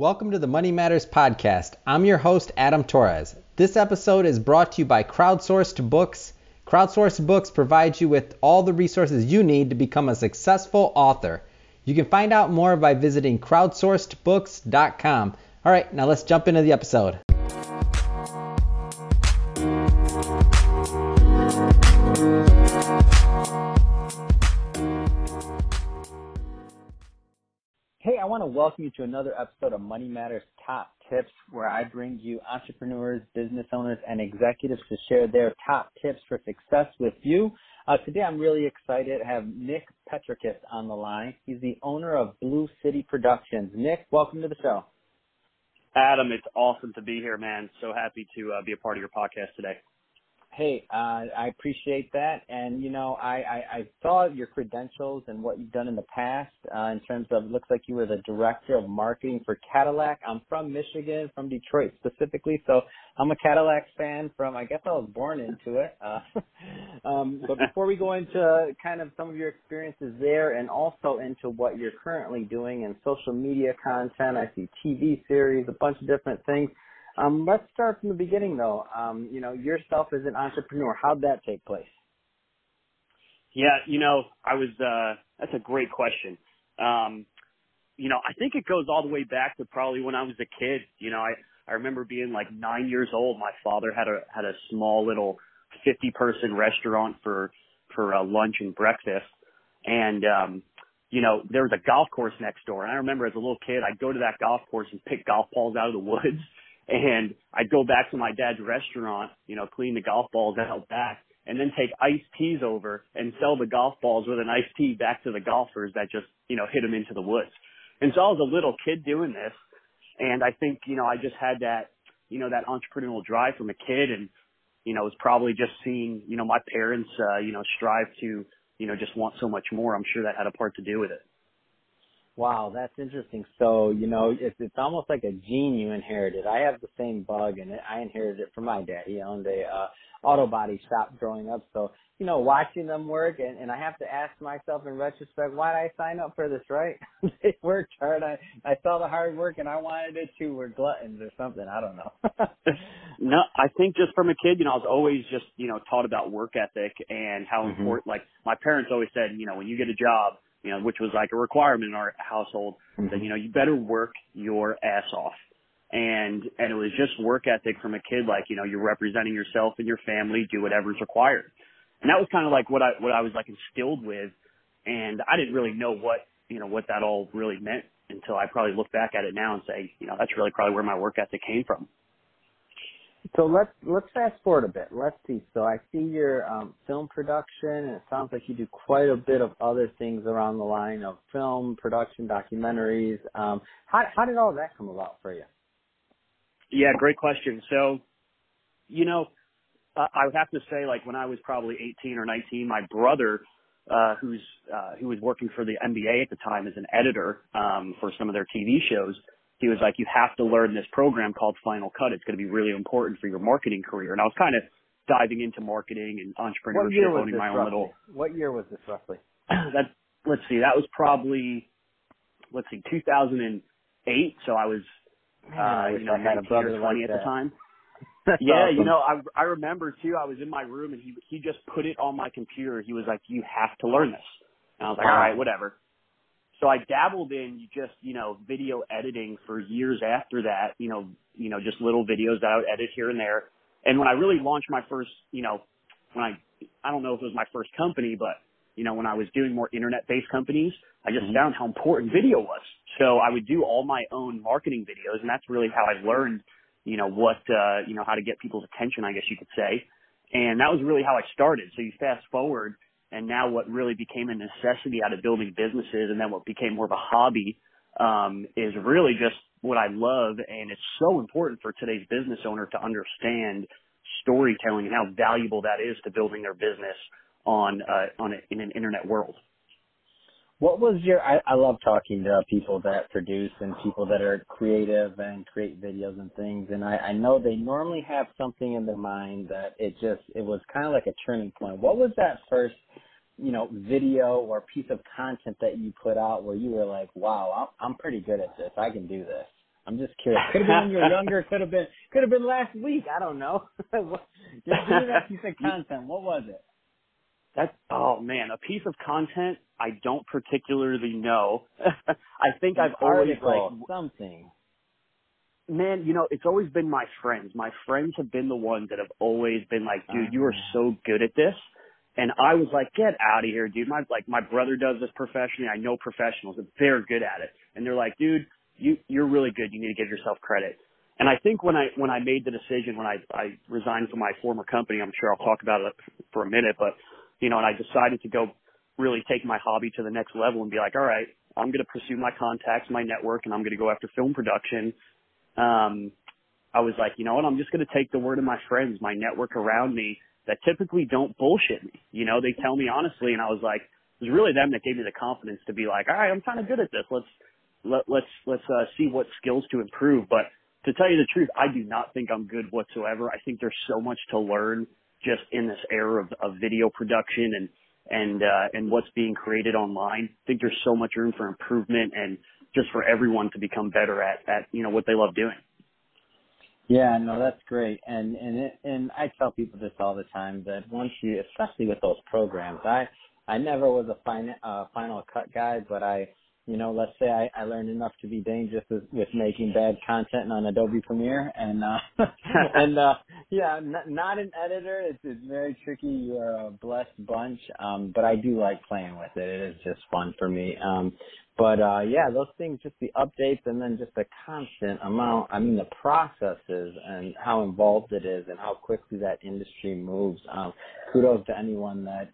Welcome to the Money Matters Podcast. I'm your host, Adam Torres. This episode is brought to you by Crowdsourced Books. Crowdsourced Books provides you with all the resources you need to become a successful author. You can find out more by visiting crowdsourcedbooks.com. All right, now let's jump into the episode. Hey, I want to welcome you to another episode of Money Matters Top Tips, where I bring you entrepreneurs, business owners, and executives to share their top tips for success with you. Today, I'm really excited. I have Nik Petrakis on the line. He's the owner of Blue City Productions. Nik, welcome to the show. Adam, it's awesome to be here, man. So happy to be a part of your podcast today. Hey, I appreciate that. And, you know, I saw your credentials and what you've done in the past in terms of, it looks like you were the director of marketing for Cadillac. I'm from Michigan, from Detroit specifically. So I'm a Cadillac fan from, I guess I was born into it. But before we go into kind of some of your experiences there and also into what you're currently doing in social media content, I see TV series, a bunch of different things. Let's start from the beginning, though. You know, yourself as an entrepreneur, how'd that take place? Yeah, you know, I was that's a great question. You know, I think it goes all the way back to probably when I was a kid. You know, I remember being like 9 years old. My father had a small little 50-person restaurant for lunch and breakfast, and you know, there was a golf course next door. And I remember as a little kid, I'd go to that golf course and pick golf balls out of the woods. And I'd go back to my dad's restaurant, you know, clean the golf balls out back, and then take iced teas over and sell the golf balls with an iced tea back to the golfers that just, you know, hit them into the woods. And so I was a little kid doing this. And I think, you know, I just had that, you know, that entrepreneurial drive from a kid. And, you know, it was probably just seeing, you know, my parents, you know, strive to, you know, just want so much more. I'm sure that had a part to do with it. Wow, that's interesting. So, you know, it's almost like a gene you inherited. I have the same bug, and I inherited it from my dad. He owned a auto body shop growing up. So, you know, watching them work, and I have to ask myself in retrospect, why did I sign up for this, right? They worked hard. I saw the hard work, and I wanted it too. We're gluttons or something. I don't know. No, I think just from a kid, you know, I was always just, you know, taught about work ethic and how important, like my parents always said, you know, when you get a job, you know, which was like a requirement in our household, that, you know, you better work your ass off. And it was just work ethic from a kid, like, you know, you're representing yourself and your family, do whatever's required. And that was kind of like what I was like instilled with. And I didn't really know what, you know, what that all really meant until I probably look back at it now and say, you know, that's really probably where my work ethic came from. So let's fast forward a bit. Let's see. So I see your film production, and it sounds like you do quite a bit of other things around the line of film production, documentaries. How did all that come about for you? Yeah, great question. So, you know, I would have to say, like, when I was probably 18 or 19, my brother, who was working for the NBA at the time as an editor for some of their TV shows, he was like, you have to learn this program called Final Cut. It's going to be really important for your marketing career. And I was kind of diving into marketing and entrepreneurship, owning my own little. What year was this roughly? Let's see. That was probably, 2008. So I was, you know, 19 or 20 at the time. Yeah, awesome. You know, I remember too. I was in my room and he just put it on my computer. He was like, you have to learn this. And I was like, all right, whatever. So I dabbled in just, you know, video editing for years after that, you know, just little videos that I would edit here and there. And when I really launched my first, you know, when I don't know if it was my first company, but, you know, when I was doing more internet-based companies, I just found how important video was. So I would do all my own marketing videos, and that's really how I learned, you know, what, you know, how to get people's attention, I guess you could say. And that was really how I started. So you fast forward. And now what really became a necessity out of building businesses, and then what became more of a hobby, is really just what I love. And it's so important for today's business owner to understand storytelling and how valuable that is to building their business in an internet world. What was your, I love talking to people that produce and people that are creative and create videos and things. And I know they normally have something in their mind that it was kind of like a turning point. What was that first, you know, video or piece of content that you put out where you were like, wow, I'm pretty good at this. I can do this. I'm just curious. Could have been when you were younger. Could have been last week. I don't know. Just give me that piece of content. What was it? That's, oh man, a piece of content I don't particularly know. I think I've always liked something. Man, you know, it's always been my friends. My friends have been the ones that have always been like, dude, you are so good at this. And I was like, get out of here, dude. My brother does this professionally. I know professionals that they're good at it. And they're like, dude, you're really good. You need to give yourself credit. And I think when I made the decision, when I resigned from my former company, I'm sure I'll talk about it for a minute, but you know, and I decided to go really take my hobby to the next level and be like, all right, I'm going to pursue my contacts, my network, and I'm going to go after film production. I was like, you know what? I'm just going to take the word of my friends, my network around me that typically don't bullshit me. You know, they tell me honestly. And I was like, it was really them that gave me the confidence to be like, all right, I'm kind of good at this. Let's see what skills to improve. But to tell you the truth, I do not think I'm good whatsoever. I think there's so much to learn just in this era of video production and what's being created online. I think there's so much room for improvement and just for everyone to become better at you know, what they love doing. Yeah, no, that's great. And I tell people this all the time that once you, especially with those programs, I never was a Final Cut guy, but let's say I learned enough to be dangerous with making bad content on Adobe Premiere, not an editor. It's very tricky. You are a blessed bunch, but I do like playing with it. It is just fun for me. Those things, just the updates, and then just the constant amount. I mean, the processes and how involved it is, and how quickly that industry moves. Kudos to anyone that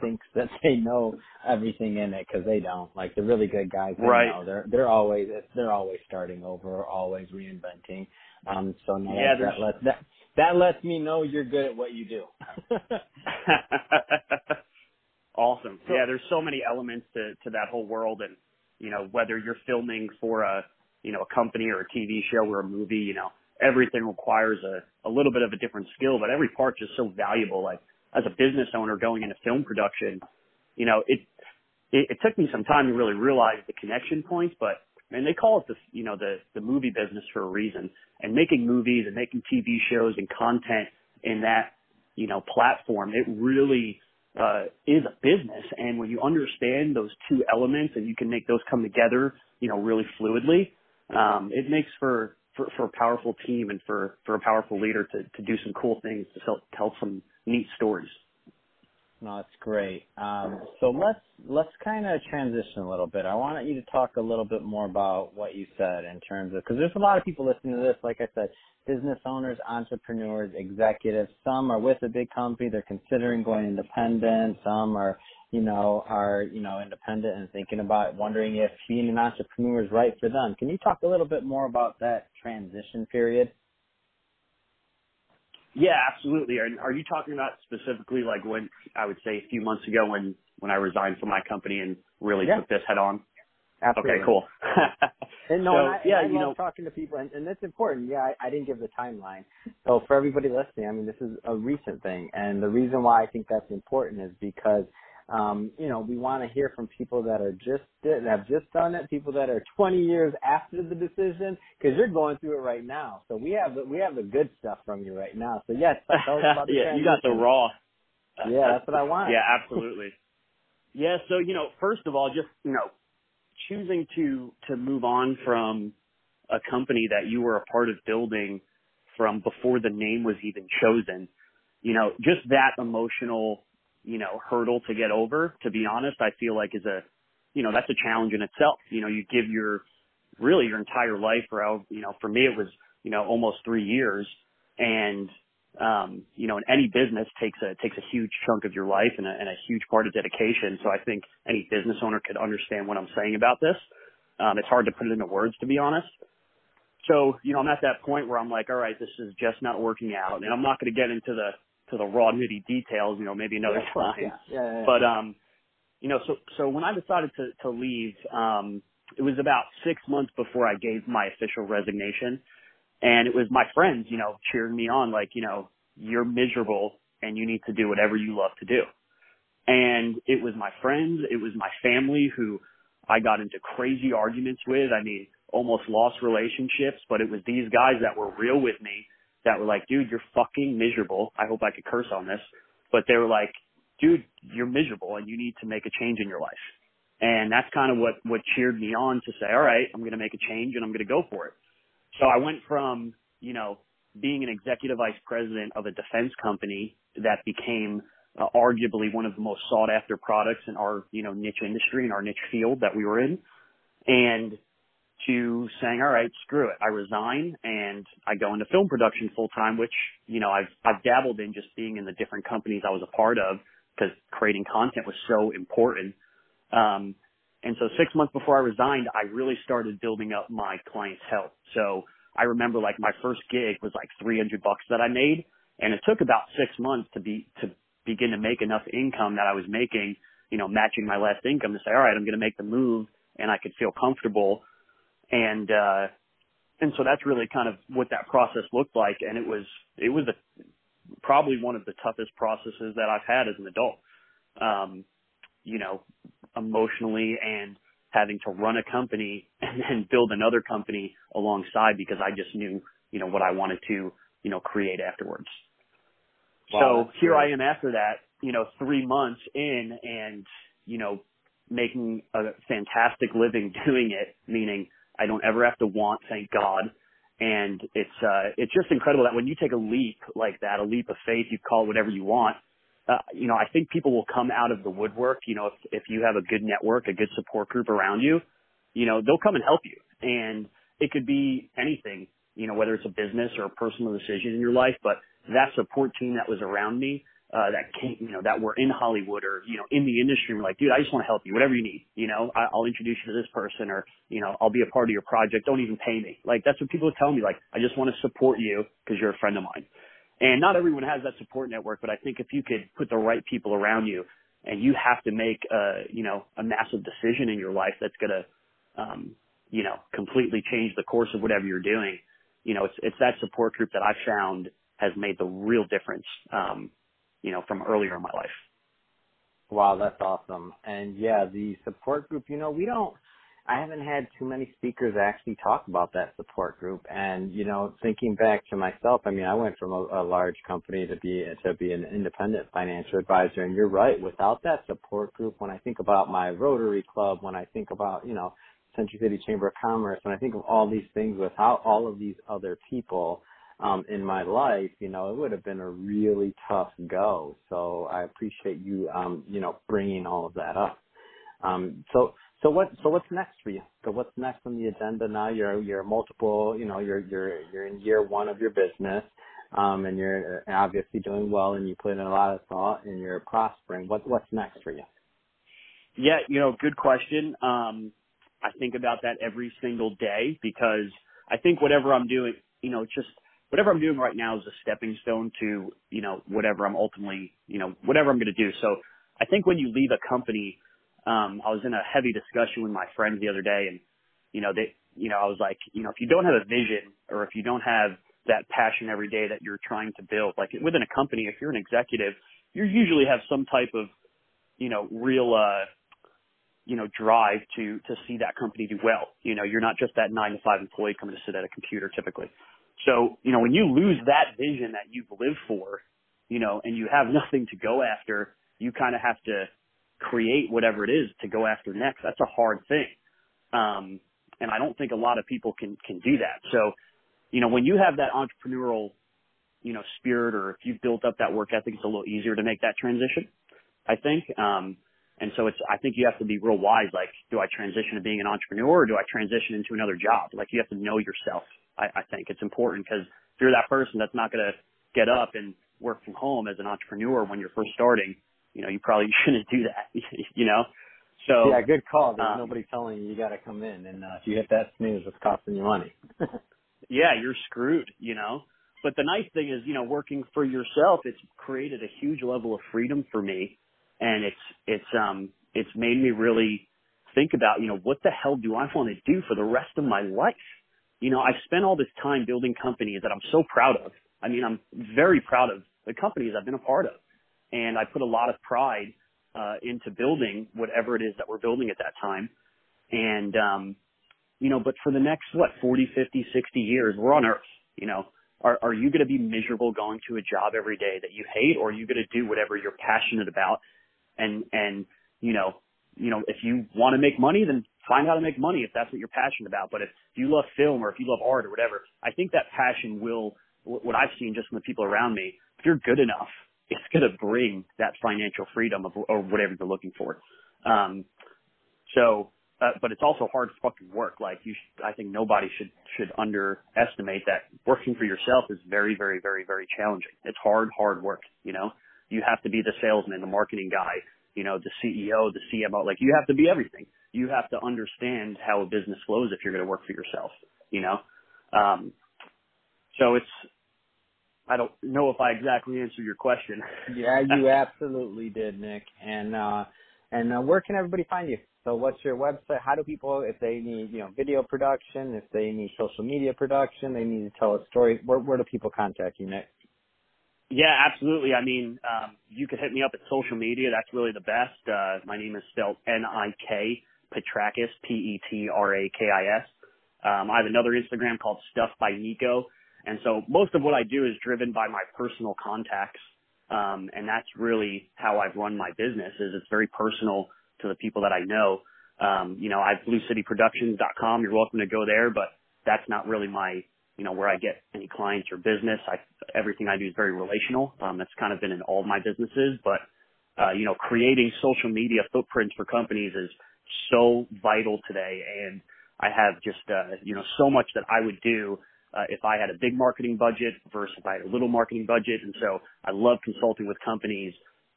thinks that they know everything in it, because they don't. Like the really good guys, they know. They're always starting over, always reinventing. That lets me know you're good at what you do. Awesome. So, yeah, there's so many elements to that whole world, and you know, whether you're filming for a company or a TV show or a movie, you know, everything requires a little bit of a different skill, but every part's just so valuable. Like as a business owner going into film production, you know, it took me some time to really realize the connection points, but man, they call it the movie business for a reason. And making movies and making TV shows and content in that, you know, platform, it really is a business. And when you understand those two elements and you can make those come together, you know, really fluidly, it makes for a powerful team and for a powerful leader to do some cool things, to tell some neat stories. No, that's great. So let's kind of transition a little bit. I want you to talk a little bit more about what you said in terms of, because there's a lot of people listening to this, like I said, business owners, entrepreneurs, executives. Some are with a big company. They're considering going independent. Some are independent and thinking about wondering if being an entrepreneur is right for them. Can you talk a little bit more about that transition period? Yeah, absolutely. Are you talking about specifically like when, I would say a few months ago when I resigned from my company and really took this head on? Absolutely. Okay, cool. I love talking to people, and that's important. Yeah, I didn't give the timeline. So for everybody listening, I mean, this is a recent thing. And the reason why I think that's important is because we want to hear from people that have just done it, people that are 20 years after the decision, because you're going through it right now. So we have the good stuff from you right now. So yes, tell us about the transition. You got the raw. Yeah, that's what I want. Yeah, absolutely. Yeah, so first of all, just choosing to move on from a company that you were a part of building from before the name was even chosen. Just that emotional hurdle to get over, to be honest, I feel like is that's a challenge in itself. You give your entire life, or, for me it was, almost 3 years, and, in any business takes a huge chunk of your life and a huge part of dedication. So I think any business owner could understand what I'm saying about this. It's hard to put it into words, to be honest. So, I'm at that point where I'm like, all right, this is just not working out, and I'm not going to get into the raw nitty details, maybe another time. Yeah. But, so when I decided to leave, it was about 6 months before I gave my official resignation. And it was my friends, cheering me on, like, you're miserable and you need to do whatever you love to do. And it was my friends, it was my family who I got into crazy arguments with. I mean, almost lost relationships, but it was these guys that were real with me that were like, dude, you're fucking miserable. I hope I could curse on this, but they were like, dude, you're miserable and you need to make a change in your life. And that's kind of what cheered me on to say, all right, I'm going to make a change and I'm going to go for it. So I went from, you know, being an executive vice president of a defense company that became arguably one of the most sought after products in our, you know, niche industry, in our niche field that we were in, and to saying, all right, screw it. I resign and I go into film production full time, which, you know, I've dabbled in just being in the different companies I was a part of because creating content was so important. And so 6 months before I resigned, I really started building up my clientele. So I remember like my first gig was like $300 that I made. And it took about 6 months to begin to make enough income that I was making, you know, matching my last income to say, all right, I'm going to make the move and I could feel comfortable. And so that's really kind of what that process looked like. And it was probably one of the toughest processes that I've had as an adult, you know, emotionally, and having to run a company and then build another company alongside, because I just knew, you know, what I wanted to, you know, create afterwards. Wow, so here I am after that, you know, 3 months in and, you know, making a fantastic living doing it, meaning I don't ever have to want, thank God. And it's just incredible that when you take a leap like that, a leap of faith, you call it whatever you want. You know, I think people will come out of the woodwork. You know, if you have a good network, a good support group around you, you know, they'll come and help you. And it could be anything, you know, whether it's a business or a personal decision in your life. But that support team that was around me, that came, you know, that were in Hollywood or, you know, in the industry, were like, dude, I just want to help you, whatever you need. You know, I'll introduce you to this person, or, you know, I'll be a part of your project. Don't even pay me. Like, that's what people would tell me. Like, I just want to support you because you're a friend of mine. And not everyone has that support network, but I think if you could put the right people around you, and you have to make you know, a massive decision in your life that's going to, you know, completely change the course of whatever you're doing, you know, it's that support group that I found has made the real difference, you know, from earlier in my life. Wow, that's awesome. And yeah, the support group, you know, I haven't had too many speakers actually talk about that support group. And, you know, thinking back to myself, I mean, I went from a large company to be an independent financial advisor. And you're right, without that support group, when I think about my Rotary Club, when I think about, you know, Century City Chamber of Commerce, when I think of all these things, without all of these other people in my life, you know, it would have been a really tough go. So I appreciate you, you know, bringing all of that up. So what's next for you? So what's next on the agenda now? You're multiple, you know, you're in year one of your business, and you're obviously doing well, and you put in a lot of thought, and you're prospering. What's next for you? Yeah, you know, good question. I think about that every single day, because I think whatever I'm doing, you know, just whatever I'm doing right now is a stepping stone to, you know, whatever I'm ultimately, you know, whatever I'm going to do. So I think when you leave a company, I was in a heavy discussion with my friends the other day, and, you know, I was like, you know, if you don't have a vision, or if you don't have that passion every day that you're trying to build, like within a company, if you're an executive, you usually have some type of, you know, real, you know, drive to see that company do well. You know, you're not just that 9-to-5 employee coming to sit at a computer typically. So, you know, when you lose that vision that you've lived for, you know, and you have nothing to go after, you kind of have to create whatever it is to go after next. That's a hard thing. And I don't think a lot of people can do that. So, you know, when you have that entrepreneurial, you know, spirit, or if you've built up that work ethic, it's a little easier to make that transition, I think. And so I think you have to be real wise. Like, do I transition to being an entrepreneur, or do I transition into another job? Like, you have to know yourself. I think it's important, because if you're that person that's not going to get up and work from home as an entrepreneur when you're first starting, you know, you probably shouldn't do that, you know? So yeah, good call. There's nobody telling you got to come in. And if you hit that snooze, it's costing you money. Yeah, you're screwed, you know? But the nice thing is, you know, working for yourself, it's created a huge level of freedom for me. And it's made me really think about, you know, what the hell do I want to do for the rest of my life? You know, I spent all this time building companies that I'm so proud of. I mean, I'm very proud of the companies I've been a part of. And I put a lot of pride into building whatever it is that we're building at that time. And but for the next, 40, 50, 60 years, we're on Earth, Are you going to be miserable going to a job every day that you hate, or are you going to do whatever you're passionate about? And if you want to make money, then find how to make money if that's what you're passionate about. But if you love film or if you love art or whatever, I think that passion will, what I've seen just from the people around me, if you're good enough, it's going to bring that financial freedom of or whatever you're looking for. But it's also hard fucking work. I think nobody should underestimate that working for yourself is very, very, very, very challenging. It's hard work. You have to be the salesman, the marketing guy, the CEO, the CMO. You have to be everything. You have to understand how a business flows if you're going to work for yourself. So I don't know if I exactly answered your question. Yeah, you absolutely did, Nick. And where can everybody find you? So what's your website? How do people, if they need, video production, if they need social media production, they need to tell a story, where do people contact you, Nick? Yeah, absolutely. You could hit me up at social media. That's really the best. My name is spelled Nik Petrakis, P-E-T-R-A-K-I-S. I have another Instagram called Stuff by Nico. And so most of what I do is driven by my personal contacts. And that's really how I've run my business, is it's very personal to the people that I know. I have BlueCityProductions.com. You're welcome to go there, but that's not really my, where I get any clients or business. Everything I do is very relational. That's kind of been in all of my businesses, but, creating social media footprints for companies is so vital today. And I have just, so much that I would do if I had a big marketing budget versus if I had a little marketing budget. And so I love consulting with companies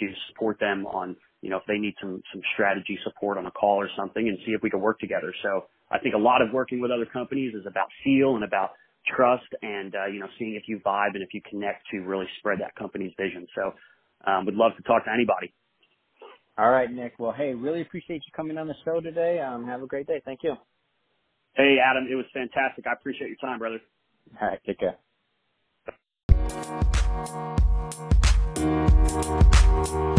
to support them on, if they need some strategy support on a call or something, and see if we can work together. So I think a lot of working with other companies is about feel and about trust and, seeing if you vibe and if you connect to really spread that company's vision. So would love to talk to anybody. All right, Nick. Well, hey, really appreciate you coming on the show today. Have a great day. Thank you. Hey, Adam, it was fantastic. I appreciate your time, brother. All right, take care.